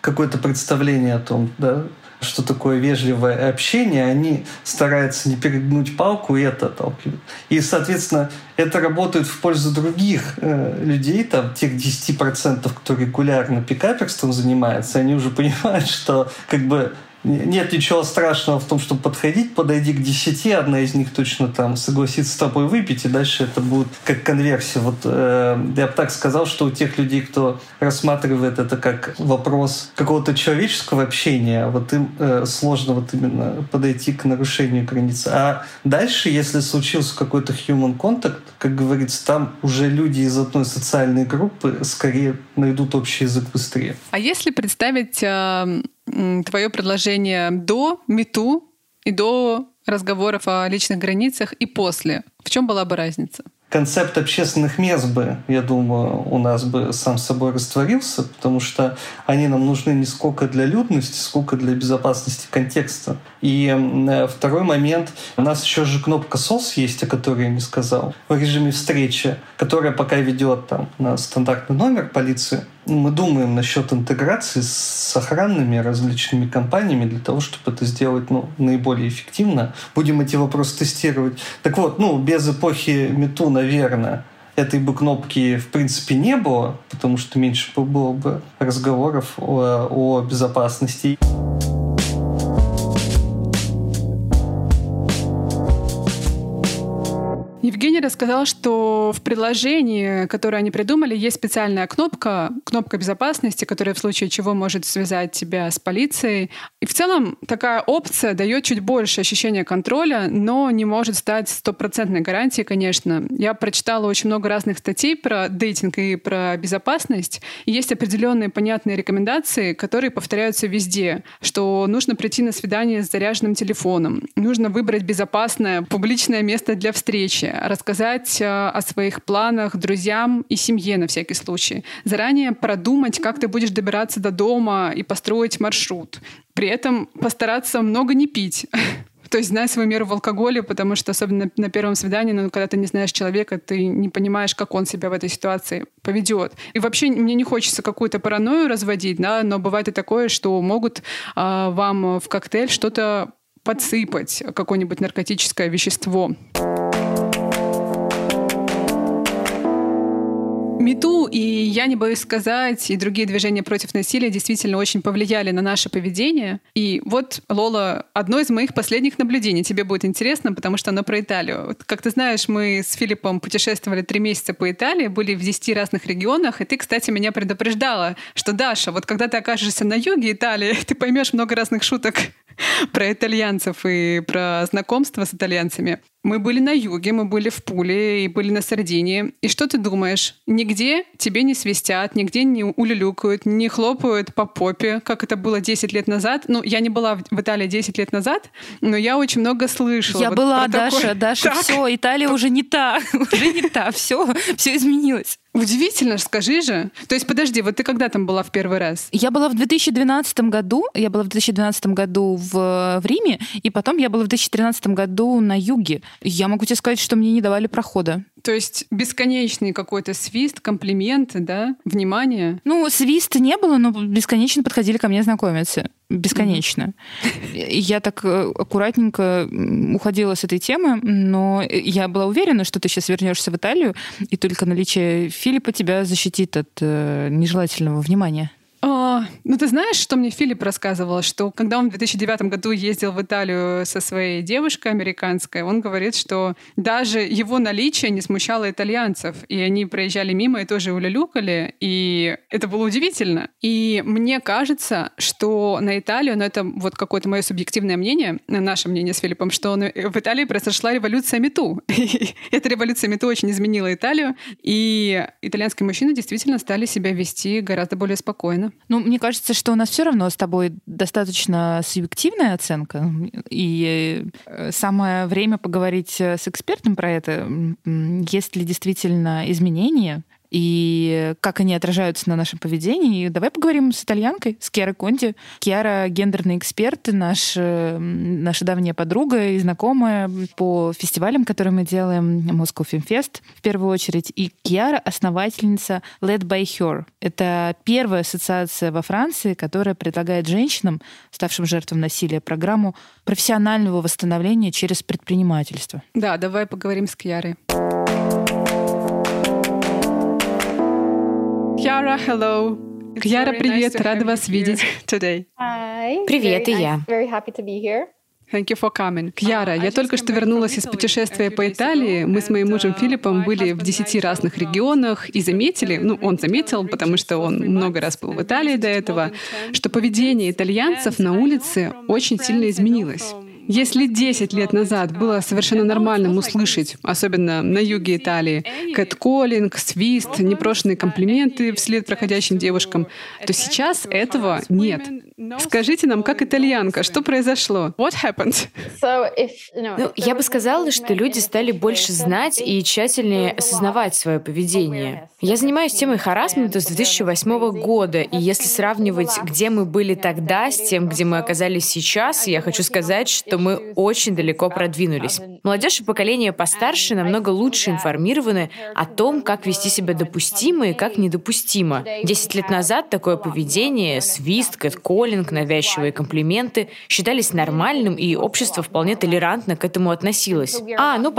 какое-то представление о том, да, что такое вежливое общение, они стараются не перегнуть палку и это отталкивают. И, соответственно, это работает в пользу других людей, там, тех 10%, кто регулярно пикаперством занимается, они уже понимают, что как бы нет ничего страшного в том, чтобы подходить, подойди к 10, одна из них точно там согласится с тобой выпить, и дальше это будет как конверсия. Вот я бы так сказал, что у тех людей, кто рассматривает это как вопрос какого-то человеческого общения, вот им сложно вот именно подойти к нарушению границ. А дальше, если случился какой-то human contact, как говорится, там уже люди из одной социальной группы скорее найдут общий язык быстрее. А если представить твое предложение до MeToo и до разговоров о личных границах и после. В чем была бы разница? концепт общественных мест бы, я думаю, у нас бы сам собой растворился, потому что они нам нужны не сколько для людности, сколько для безопасности контекста. И второй момент. У нас еще же кнопка SOS есть, о которой я не сказал, в режиме встречи, которая пока ведет там на стандартный номер полиции. Мы думаем насчет интеграции с охранными различными компаниями для того, чтобы это сделать наиболее эффективно. Будем эти вопросы тестировать. Так вот, без эпохи #MeToo, наверное, этой бы кнопки в принципе не было, потому что меньше было бы разговоров о безопасности. Евгений рассказал, что в приложении, которое они придумали, есть специальная кнопка безопасности, которая в случае чего может связать тебя с полицией. И в целом такая опция дает чуть больше ощущения контроля, но не может стать стопроцентной гарантией, конечно. Я прочитала очень много разных статей про дейтинг и про безопасность. И есть определенные понятные рекомендации, которые повторяются везде, что нужно прийти на свидание с заряженным телефоном, нужно выбрать безопасное публичное место для встречи, рассказать о своих планах друзьям и семье на всякий случай. Заранее продумать, как ты будешь добираться до дома и построить маршрут. При этом постараться много не пить. То есть знать свою меру в алкоголе, потому что особенно на первом свидании, когда ты не знаешь человека, ты не понимаешь, как он себя в этой ситуации поведет. И вообще мне не хочется какую-то паранойю разводить, да, но бывает и такое, что могут вам в коктейль что-то подсыпать, какое-нибудь наркотическое вещество. #MeToo и «Я не боюсь сказать» и другие движения против насилия действительно очень повлияли на наше поведение. И вот, Лола, одно из моих последних наблюдений. Тебе будет интересно, потому что оно про Италию. Как ты знаешь, мы с Филиппом путешествовали 3 месяца по Италии, были в 10 разных регионах. И ты, кстати, меня предупреждала, что, Даша, вот когда ты окажешься на юге Италии, ты поймешь много разных шуток про итальянцев и про знакомство с итальянцами. Мы были на юге, мы были в Пуле и были на Сардинии. И что ты думаешь? Нигде тебе не свистят, нигде не улюлюкают, не хлопают по попе, как это было 10 лет назад. Я не была в Италии 10 лет назад, но я очень много слышала. Я была, Даша, так? Все, Италия уже не та, все изменилось. Удивительно, скажи же. То есть, подожди, вот ты когда там была в первый раз? Я была в 2012 году. Я была в 2012 году в Риме, и потом я была в 2013 году на юге. Я могу тебе сказать, что мне не давали прохода. То есть бесконечный какой-то свист, комплименты, да? Внимание? Свиста не было, но бесконечно подходили ко мне знакомиться. Бесконечно. Я так аккуратненько уходила с этой темы, но я была уверена, что ты сейчас вернешься в Италию, и только наличие Филиппа тебя защитит от нежелательного внимания. Ты знаешь, что мне Филипп рассказывал, что когда он в 2009 году ездил в Италию со своей девушкой американской, он говорит, что даже его наличие не смущало итальянцев, и они проезжали мимо и тоже улюлюкали, и это было удивительно. И мне кажется, что на Италию, это вот какое-то мое субъективное мнение, наше мнение с Филиппом, что в Италии произошла революция #MeToo. Эта революция #MeToo очень изменила Италию, и итальянские мужчины действительно стали себя вести гораздо более спокойно. Мне кажется, что у нас все равно с тобой достаточно субъективная оценка, и самое время поговорить с экспертом про это, есть ли действительно изменения и как они отражаются на нашем поведении. И давай поговорим с итальянкой, с Киарой Конди. Киара — гендерный эксперт, наша давняя подруга и знакомая по фестивалям, которые мы делаем, Moscow Film Fest в первую очередь. И Киара — основательница Led by Her. Это первая ассоциация во Франции, которая предлагает женщинам, ставшим жертвам насилия, программу профессионального восстановления через предпринимательство. Да, давай поговорим с Киарой. Киара, hello. Киара, привет, рада вас видеть today. Hi. Привет, и я. Very happy to be here. Thank you for coming. Киара, я только что вернулась из путешествия по Италии. Мы с моим мужем Филиппом были в 10 разных регионах и заметили, он заметил, потому что он много раз был в Италии до этого, что поведение итальянцев на улице очень сильно изменилось. Если 10 лет назад было совершенно нормальным услышать, особенно на юге Италии, кэтколлинг, свист, непрошенные комплименты вслед проходящим девушкам, то сейчас этого нет. Скажите нам, как итальянка, что произошло? What happened? Я бы сказала, что люди стали больше знать и тщательнее осознавать свое поведение. Я занимаюсь темой харассмента с 2008 года, и если сравнивать, где мы были тогда с тем, где мы оказались сейчас, я хочу сказать, что мы очень далеко продвинулись. Молодежь и поколение постарше намного лучше информированы о том, как вести себя допустимо и как недопустимо. 10 лет назад такое поведение, свист, кэтколлинг, навязчивые комплименты считались нормальным, и общество вполне толерантно к этому относилось.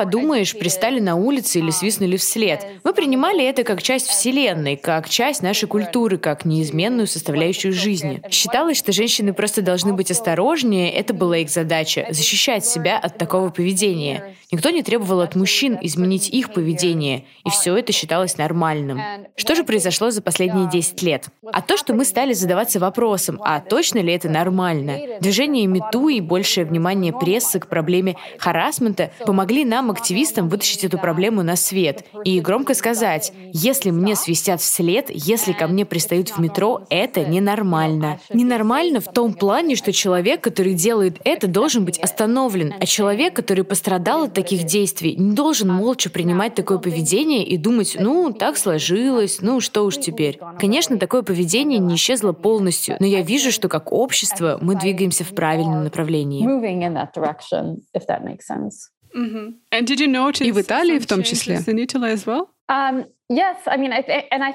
Подумаешь, пристали на улице или свистнули вслед. Мы принимали это как часть вселенной, как часть нашей культуры, как неизменную составляющую жизни. Считалось, что женщины просто должны быть осторожнее, это была их задача — защищать себя от такого поведения. Никто не требовал от мужчин изменить их поведение, и все это считалось нормальным. Что же произошло за последние 10 лет? А то, что мы стали задаваться вопросом, а точно ли это нормально? Движение MeToo и большее внимание прессы к проблеме харассмента помогли нам, активистам, вытащить эту проблему на свет и громко сказать: если мне свистят вслед, если ко мне пристают в метро, это ненормально. Ненормально в том плане, что человек, который делает это, должен быть остановлен, а человек, который пострадал от таких действий, не должен молча принимать такое поведение и думать: так сложилось, что уж теперь. Конечно, такое поведение не исчезло полностью, но я вижу, что как общество мы двигаемся в правильном направлении. И в Италии в том числе.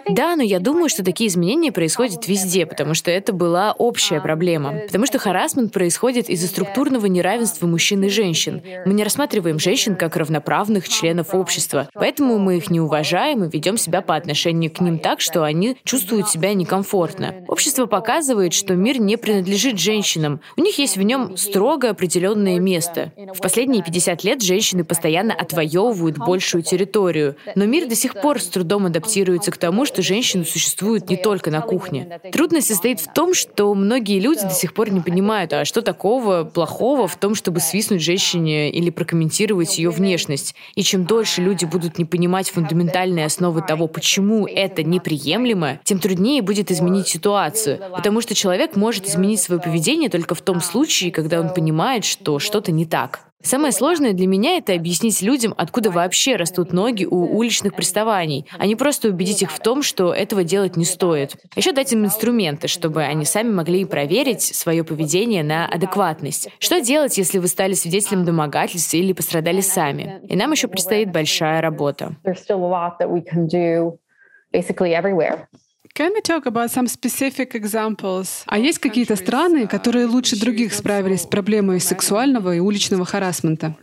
Да, но я думаю, что такие изменения происходят везде, потому что это была общая проблема. Потому что харассмент происходит из-за структурного неравенства мужчин и женщин. Мы не рассматриваем женщин как равноправных членов общества, поэтому мы их не уважаем и ведем себя по отношению к ним так, что они чувствуют себя некомфортно. Общество показывает, что мир не принадлежит женщинам. У них есть в нем строго определенное место. В последние 50 лет женщины постоянно отвоевывают большую территорию, но мир до сих пор с трудом адаптируется к тому, что женщины существуют не только на кухне. Трудность состоит в том, что многие люди до сих пор не понимают, а что такого плохого в том, чтобы свистнуть женщине или прокомментировать ее внешность. И чем дольше люди будут не понимать фундаментальные основы того, почему это неприемлемо, тем труднее будет изменить ситуацию, потому что человек может изменить свое поведение только в том случае, когда он понимает, что что-то не так. Самое сложное для меня — это объяснить людям, откуда вообще растут ноги у уличных приставаний, а не просто убедить их в том, что этого делать не стоит. Еще дать им инструменты, чтобы они сами могли проверить свое поведение на адекватность. Что делать, если вы стали свидетелем домогательств или пострадали сами? И нам еще предстоит большая работа. А есть какие-то страны, которые лучше других справились с проблемой сексуального и уличного харассмента?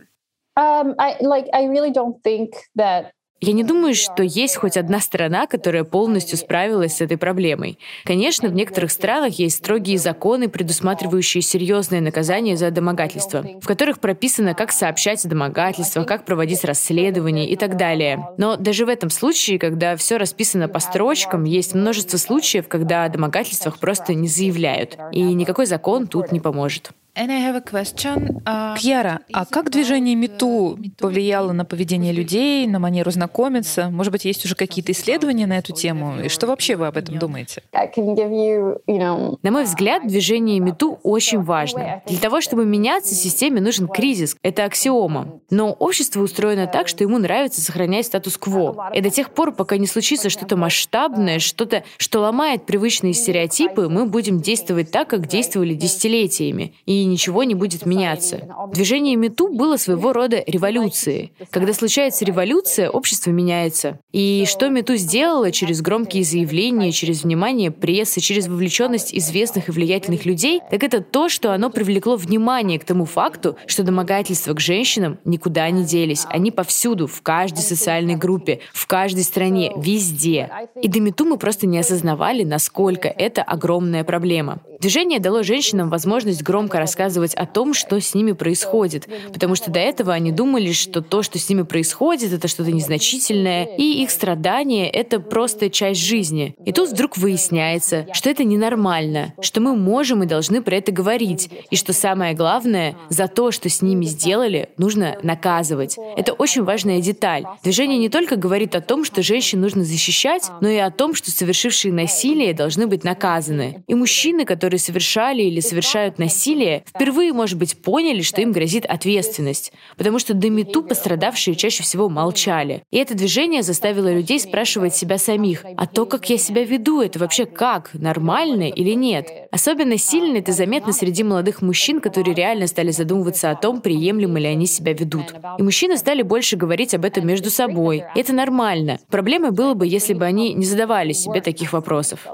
Я не думаю, что есть хоть одна страна, которая полностью справилась с этой проблемой. Конечно, в некоторых странах есть строгие законы, предусматривающие серьезные наказания за домогательство, в которых прописано, как сообщать о домогательствах, как проводить расследование и так далее. Но даже в этом случае, когда все расписано по строчкам, есть множество случаев, когда о домогательствах просто не заявляют, и никакой закон тут не поможет. Киара, а как движение MeToo повлияло на поведение людей, на манеру знакомиться? Может быть, есть уже какие-то исследования на эту тему? И что вообще вы об этом думаете? На мой взгляд, движение MeToo очень важно. Для того, чтобы меняться, системе нужен кризис. Это аксиома. Но общество устроено так, что ему нравится сохранять статус-кво. И до тех пор, пока не случится что-то масштабное, что-то, что ломает привычные стереотипы, мы будем действовать так, как действовали десятилетиями. И ничего не будет меняться. Движение MeToo было своего рода революцией. Когда случается революция, общество меняется. И что MeToo сделало через громкие заявления, через внимание прессы, через вовлеченность известных и влиятельных людей, так это то, что оно привлекло внимание к тому факту, что домогательства к женщинам никуда не делись. Они повсюду, в каждой социальной группе, в каждой стране, везде. И до MeToo мы просто не осознавали, насколько это огромная проблема. Движение дало женщинам возможность громко рассказывать о том, что с ними происходит, потому что до этого они думали, что то, что с ними происходит, это что-то незначительное, и их страдания — это просто часть жизни. И тут вдруг выясняется, что это ненормально, что мы можем и должны про это говорить, и что самое главное, за то, что с ними сделали, нужно наказывать. Это очень важная деталь. Движение не только говорит о том, что женщин нужно защищать, но и о том, что совершившие насилие должны быть наказаны. И мужчины, которые совершали или совершают насилие, впервые, может быть, поняли, что им грозит ответственность, потому что до МИТУ пострадавшие чаще всего молчали. И это движение заставило людей спрашивать себя самих, а то, как я себя веду, это вообще как? Нормально или нет? Особенно сильно это заметно среди молодых мужчин, которые реально стали задумываться о том, приемлемо ли они себя ведут. И мужчины стали больше говорить об этом между собой. И это нормально. Проблемой было бы, если бы они не задавали себе таких вопросов.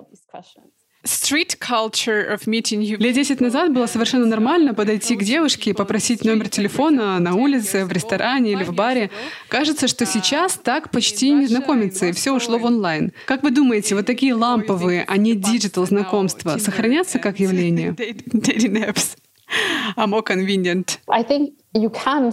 Лет 10 назад было совершенно нормально подойти к девушке и попросить номер телефона на улице, в ресторане или в баре. Кажется, что сейчас так почти не знакомятся, и все ушло в онлайн. Как вы думаете, вот такие ламповые, а не диджитал знакомства сохранятся как явление? Конечно,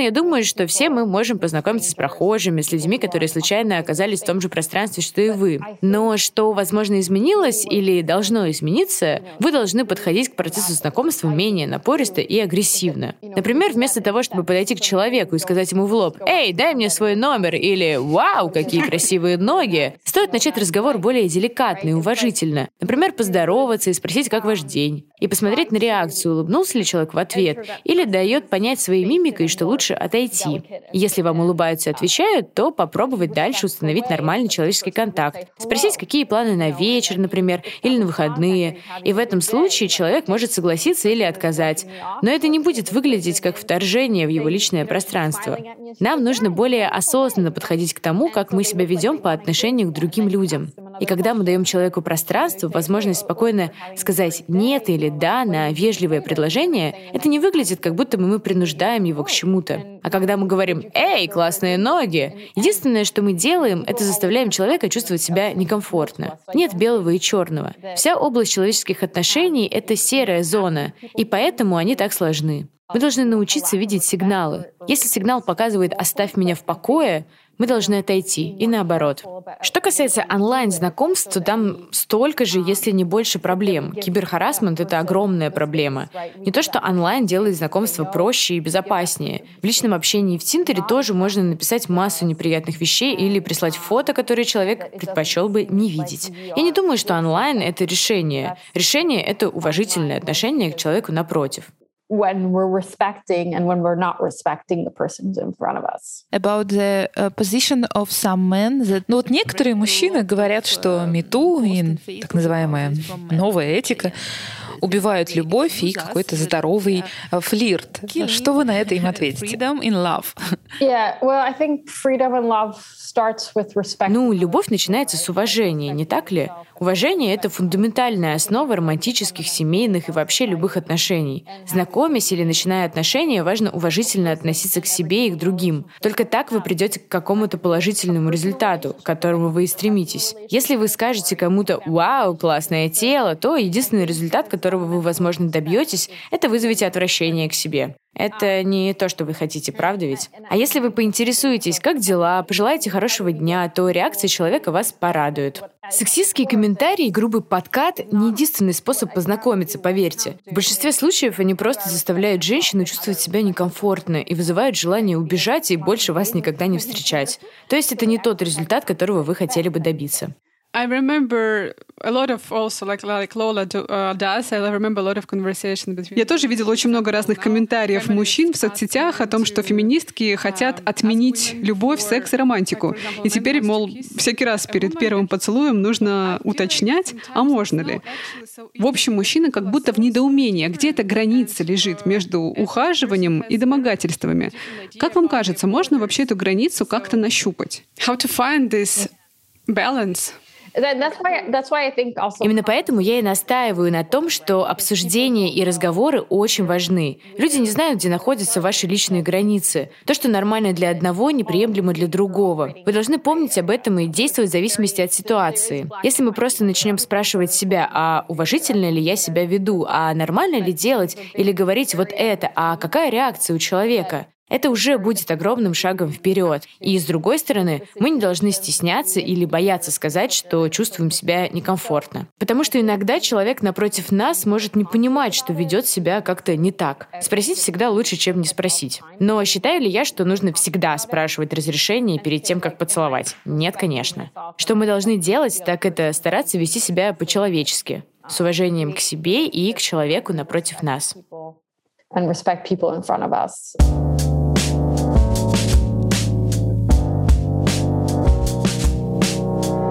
я думаю, что все мы можем познакомиться с прохожими, с людьми, которые случайно оказались в том же пространстве, что и вы. Но что, возможно, изменилось или должно измениться, вы должны подходить к процессу знакомства менее напористо и агрессивно. Например, вместо того, чтобы подойти к человеку и сказать ему в лоб «Эй, дай мне свой номер» или «Вау, какие красивые ноги», стоит начать разговор более деликатно и уважительно. Например, поздороваться и спросить «Как ваш день?» и посмотреть на реакцию, улыбнулся ли человек в ответ, или дает понять своей мимикой, что лучше отойти. Если вам улыбаются и отвечают, то попробовать дальше установить нормальный человеческий контакт, спросить, какие планы на вечер, например, или на выходные. И в этом случае человек может согласиться или отказать. Но это не будет выглядеть как вторжение в его личное пространство. Нам нужно более осознанно подходить к тому, как мы себя ведем по отношению к другим людям. И когда мы даем человеку пространство, возможность спокойно сказать «нет» или «да» на вежливое предложение, это не выглядит, как будто мы принуждаем его к чему-то. А когда мы говорим «Эй, классные ноги!», единственное, что мы делаем, это заставляем человека чувствовать себя некомфортно. Нет белого и черного. Вся область человеческих отношений — это серая зона, и поэтому они так сложны. Мы должны научиться видеть сигналы. Если сигнал показывает «оставь меня в покое», мы должны отойти, и наоборот. Что касается онлайн-знакомств, то там столько же, если не больше, проблем. Киберхарассмент — это огромная проблема. Не то, что онлайн делает знакомство проще и безопаснее. В личном общении в Тиндере тоже можно написать массу неприятных вещей или прислать фото, которые человек предпочел бы не видеть. Я не думаю, что онлайн — это решение. Решение — это уважительное отношение к человеку напротив. When we're respecting and when we're not respecting the person in front of us. About the position of some men that... Ну вот некоторые мужчины говорят, что МИТУ и так называемая новая этика убивают любовь и какой-то здоровый флирт. Что вы на это им ответите? Freedom in love. Yeah, well, I think freedom in love starts with respect. Ну, любовь начинается с уважения, не так ли? Уважение — это фундаментальная основа романтических, семейных и вообще любых отношений. Знакомясь или начиная отношения, важно уважительно относиться к себе и к другим. Только так вы придете к какому-то положительному результату, к которому вы и стремитесь. Если вы скажете кому-то «Вау, классное тело», то единственный результат, которого вы, возможно, добьетесь, это вызовете отвращение к себе. Это не то, что вы хотите, правда ведь? А если вы поинтересуетесь, как дела, пожелаете хорошего дня, то реакция человека вас порадует. Сексистские комментарии и грубый подкат — не единственный способ познакомиться, поверьте. В большинстве случаев они просто заставляют женщину чувствовать себя некомфортно и вызывают желание убежать и больше вас никогда не встречать. То есть это не тот результат, которого вы хотели бы добиться. I remember a lot of also like Lola does. I remember a lot of conversation between. Я тоже видела очень много разных комментариев мужчин в соцсетях о том, что феминистки хотят отменить любовь, секс и романтику. И теперь, мол, всякий раз перед первым поцелуем нужно уточнять, а можно ли. В общем, мужчина как будто в недоумении, где эта граница лежит между ухаживанием и домогательствами. Как вам кажется, можно вообще эту границу как-то нащупать? How to find this balance? Именно поэтому я и настаиваю на том, что обсуждения и разговоры очень важны. Люди не знают, где находятся ваши личные границы. То, что нормально для одного, неприемлемо для другого. Вы должны помнить об этом и действовать в зависимости от ситуации. Если мы просто начнем спрашивать себя, а уважительно ли я себя веду, а нормально ли делать или говорить вот это, а какая реакция у человека, это уже будет огромным шагом вперед. И, с другой стороны, мы не должны стесняться или бояться сказать, что чувствуем себя некомфортно. Потому что иногда человек напротив нас может не понимать, что ведет себя как-то не так. Спросить всегда лучше, чем не спросить. Но считаю ли я, что нужно всегда спрашивать разрешение перед тем, как поцеловать? Нет, конечно. Что мы должны делать, так это стараться вести себя по-человечески, с уважением к себе и к человеку напротив нас. And respect people in front of us.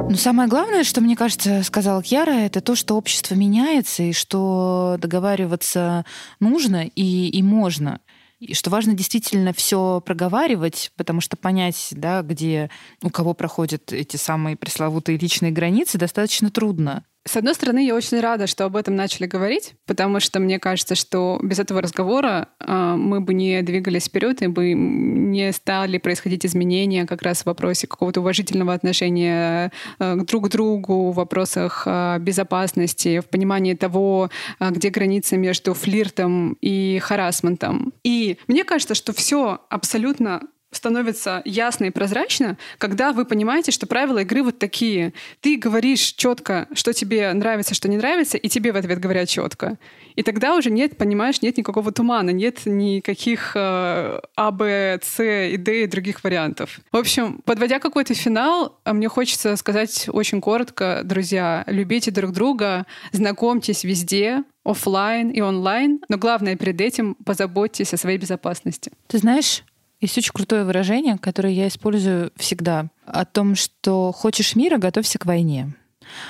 Но самое главное, что, мне кажется, сказала Киара, это то, что общество меняется, и что договариваться нужно и можно. И что важно действительно все проговаривать, потому что понять, да, где у кого проходят эти самые пресловутые личные границы, достаточно трудно. С одной стороны, я очень рада, что об этом начали говорить, потому что мне кажется, что без этого разговора мы бы не двигались вперед, и бы не стали происходить изменения как раз в вопросе какого-то уважительного отношения друг к другу, в вопросах безопасности, в понимании того, где граница между флиртом и харассментом. И мне кажется, что все абсолютно становится ясно и прозрачно, когда вы понимаете, что правила игры вот такие. Ты говоришь четко, что тебе нравится, что не нравится, и тебе в ответ говорят четко. И тогда уже нет, понимаешь, нет никакого тумана, нет никаких А, Б, С и Д и других вариантов. В общем, подводя какой-то финал, мне хочется сказать очень коротко, друзья, любите друг друга, знакомьтесь везде, офлайн и онлайн, но главное перед этим позаботьтесь о своей безопасности. Ты знаешь, есть очень крутое выражение, которое я использую всегда, о том, что хочешь мира, готовься к войне.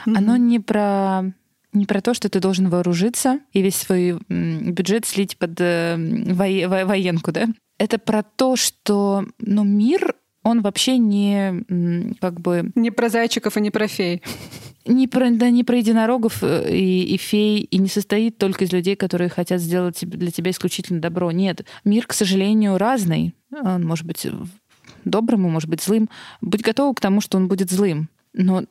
Mm-hmm. Оно не про то, что ты должен вооружиться и весь свой бюджет слить под военку, да? Это про то, что мир, он вообще не как бы... Не про зайчиков и не про фей. Не про единорогов и фей, и не состоит только из людей, которые хотят сделать для тебя исключительно добро. Нет, мир, к сожалению, разный. Он может быть добрым, может быть злым. Будь готова к тому, что он будет злым. Но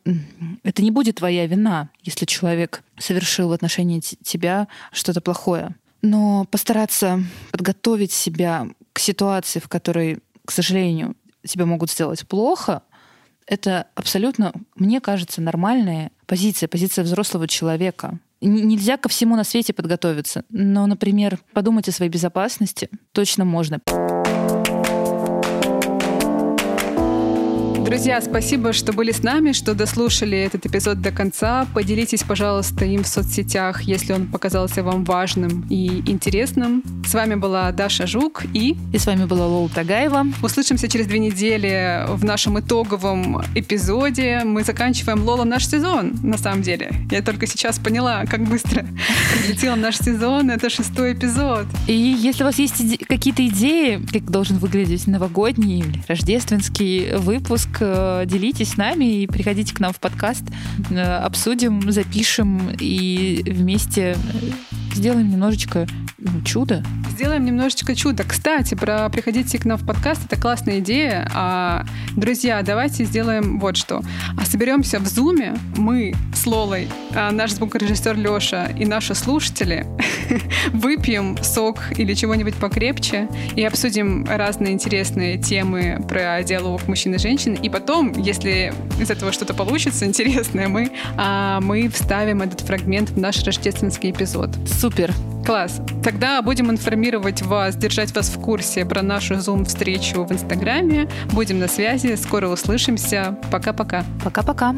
это не будет твоя вина, если человек совершил в отношении тебя что-то плохое. Но постараться подготовить себя к ситуации, в которой, к сожалению, тебя могут сделать плохо, это абсолютно, мне кажется, нормальная позиция взрослого человека. Нельзя ко всему на свете подготовиться. Но, например, подумать о своей безопасности точно можно. Друзья, спасибо, что были с нами, что дослушали этот эпизод до конца. Поделитесь, пожалуйста, им в соцсетях, если он показался вам важным и интересным. С вами была Даша Жук и с вами была Лола Тагаева. Услышимся через 2 недели в нашем итоговом эпизоде. Мы заканчиваем, Лола, наш сезон, на самом деле. Я только сейчас поняла, как быстро прилетел наш сезон. Это 6-й эпизод. И если у вас есть какие-то идеи, как должен выглядеть новогодний или рождественский выпуск, делитесь с нами и приходите к нам в подкаст. Обсудим, запишем и вместе сделаем немножечко чудо. Сделаем немножечко чудо. Кстати, про приходите к нам в подкаст, это классная идея. Друзья, давайте сделаем вот что. Соберемся в Зуме, мы с Лолой, наш звукорежиссер Лёша и наши слушатели, выпьем сок или чего-нибудь покрепче и обсудим разные интересные темы про диалог мужчин и женщин. И потом, если из этого что-то получится интересное, мы вставим этот фрагмент в наш рождественский эпизод. Супер. Класс. Тогда будем информировать вас, держать вас в курсе про нашу Zoom-встречу в Инстаграме. Будем на связи. Скоро услышимся. Пока-пока. Пока-пока.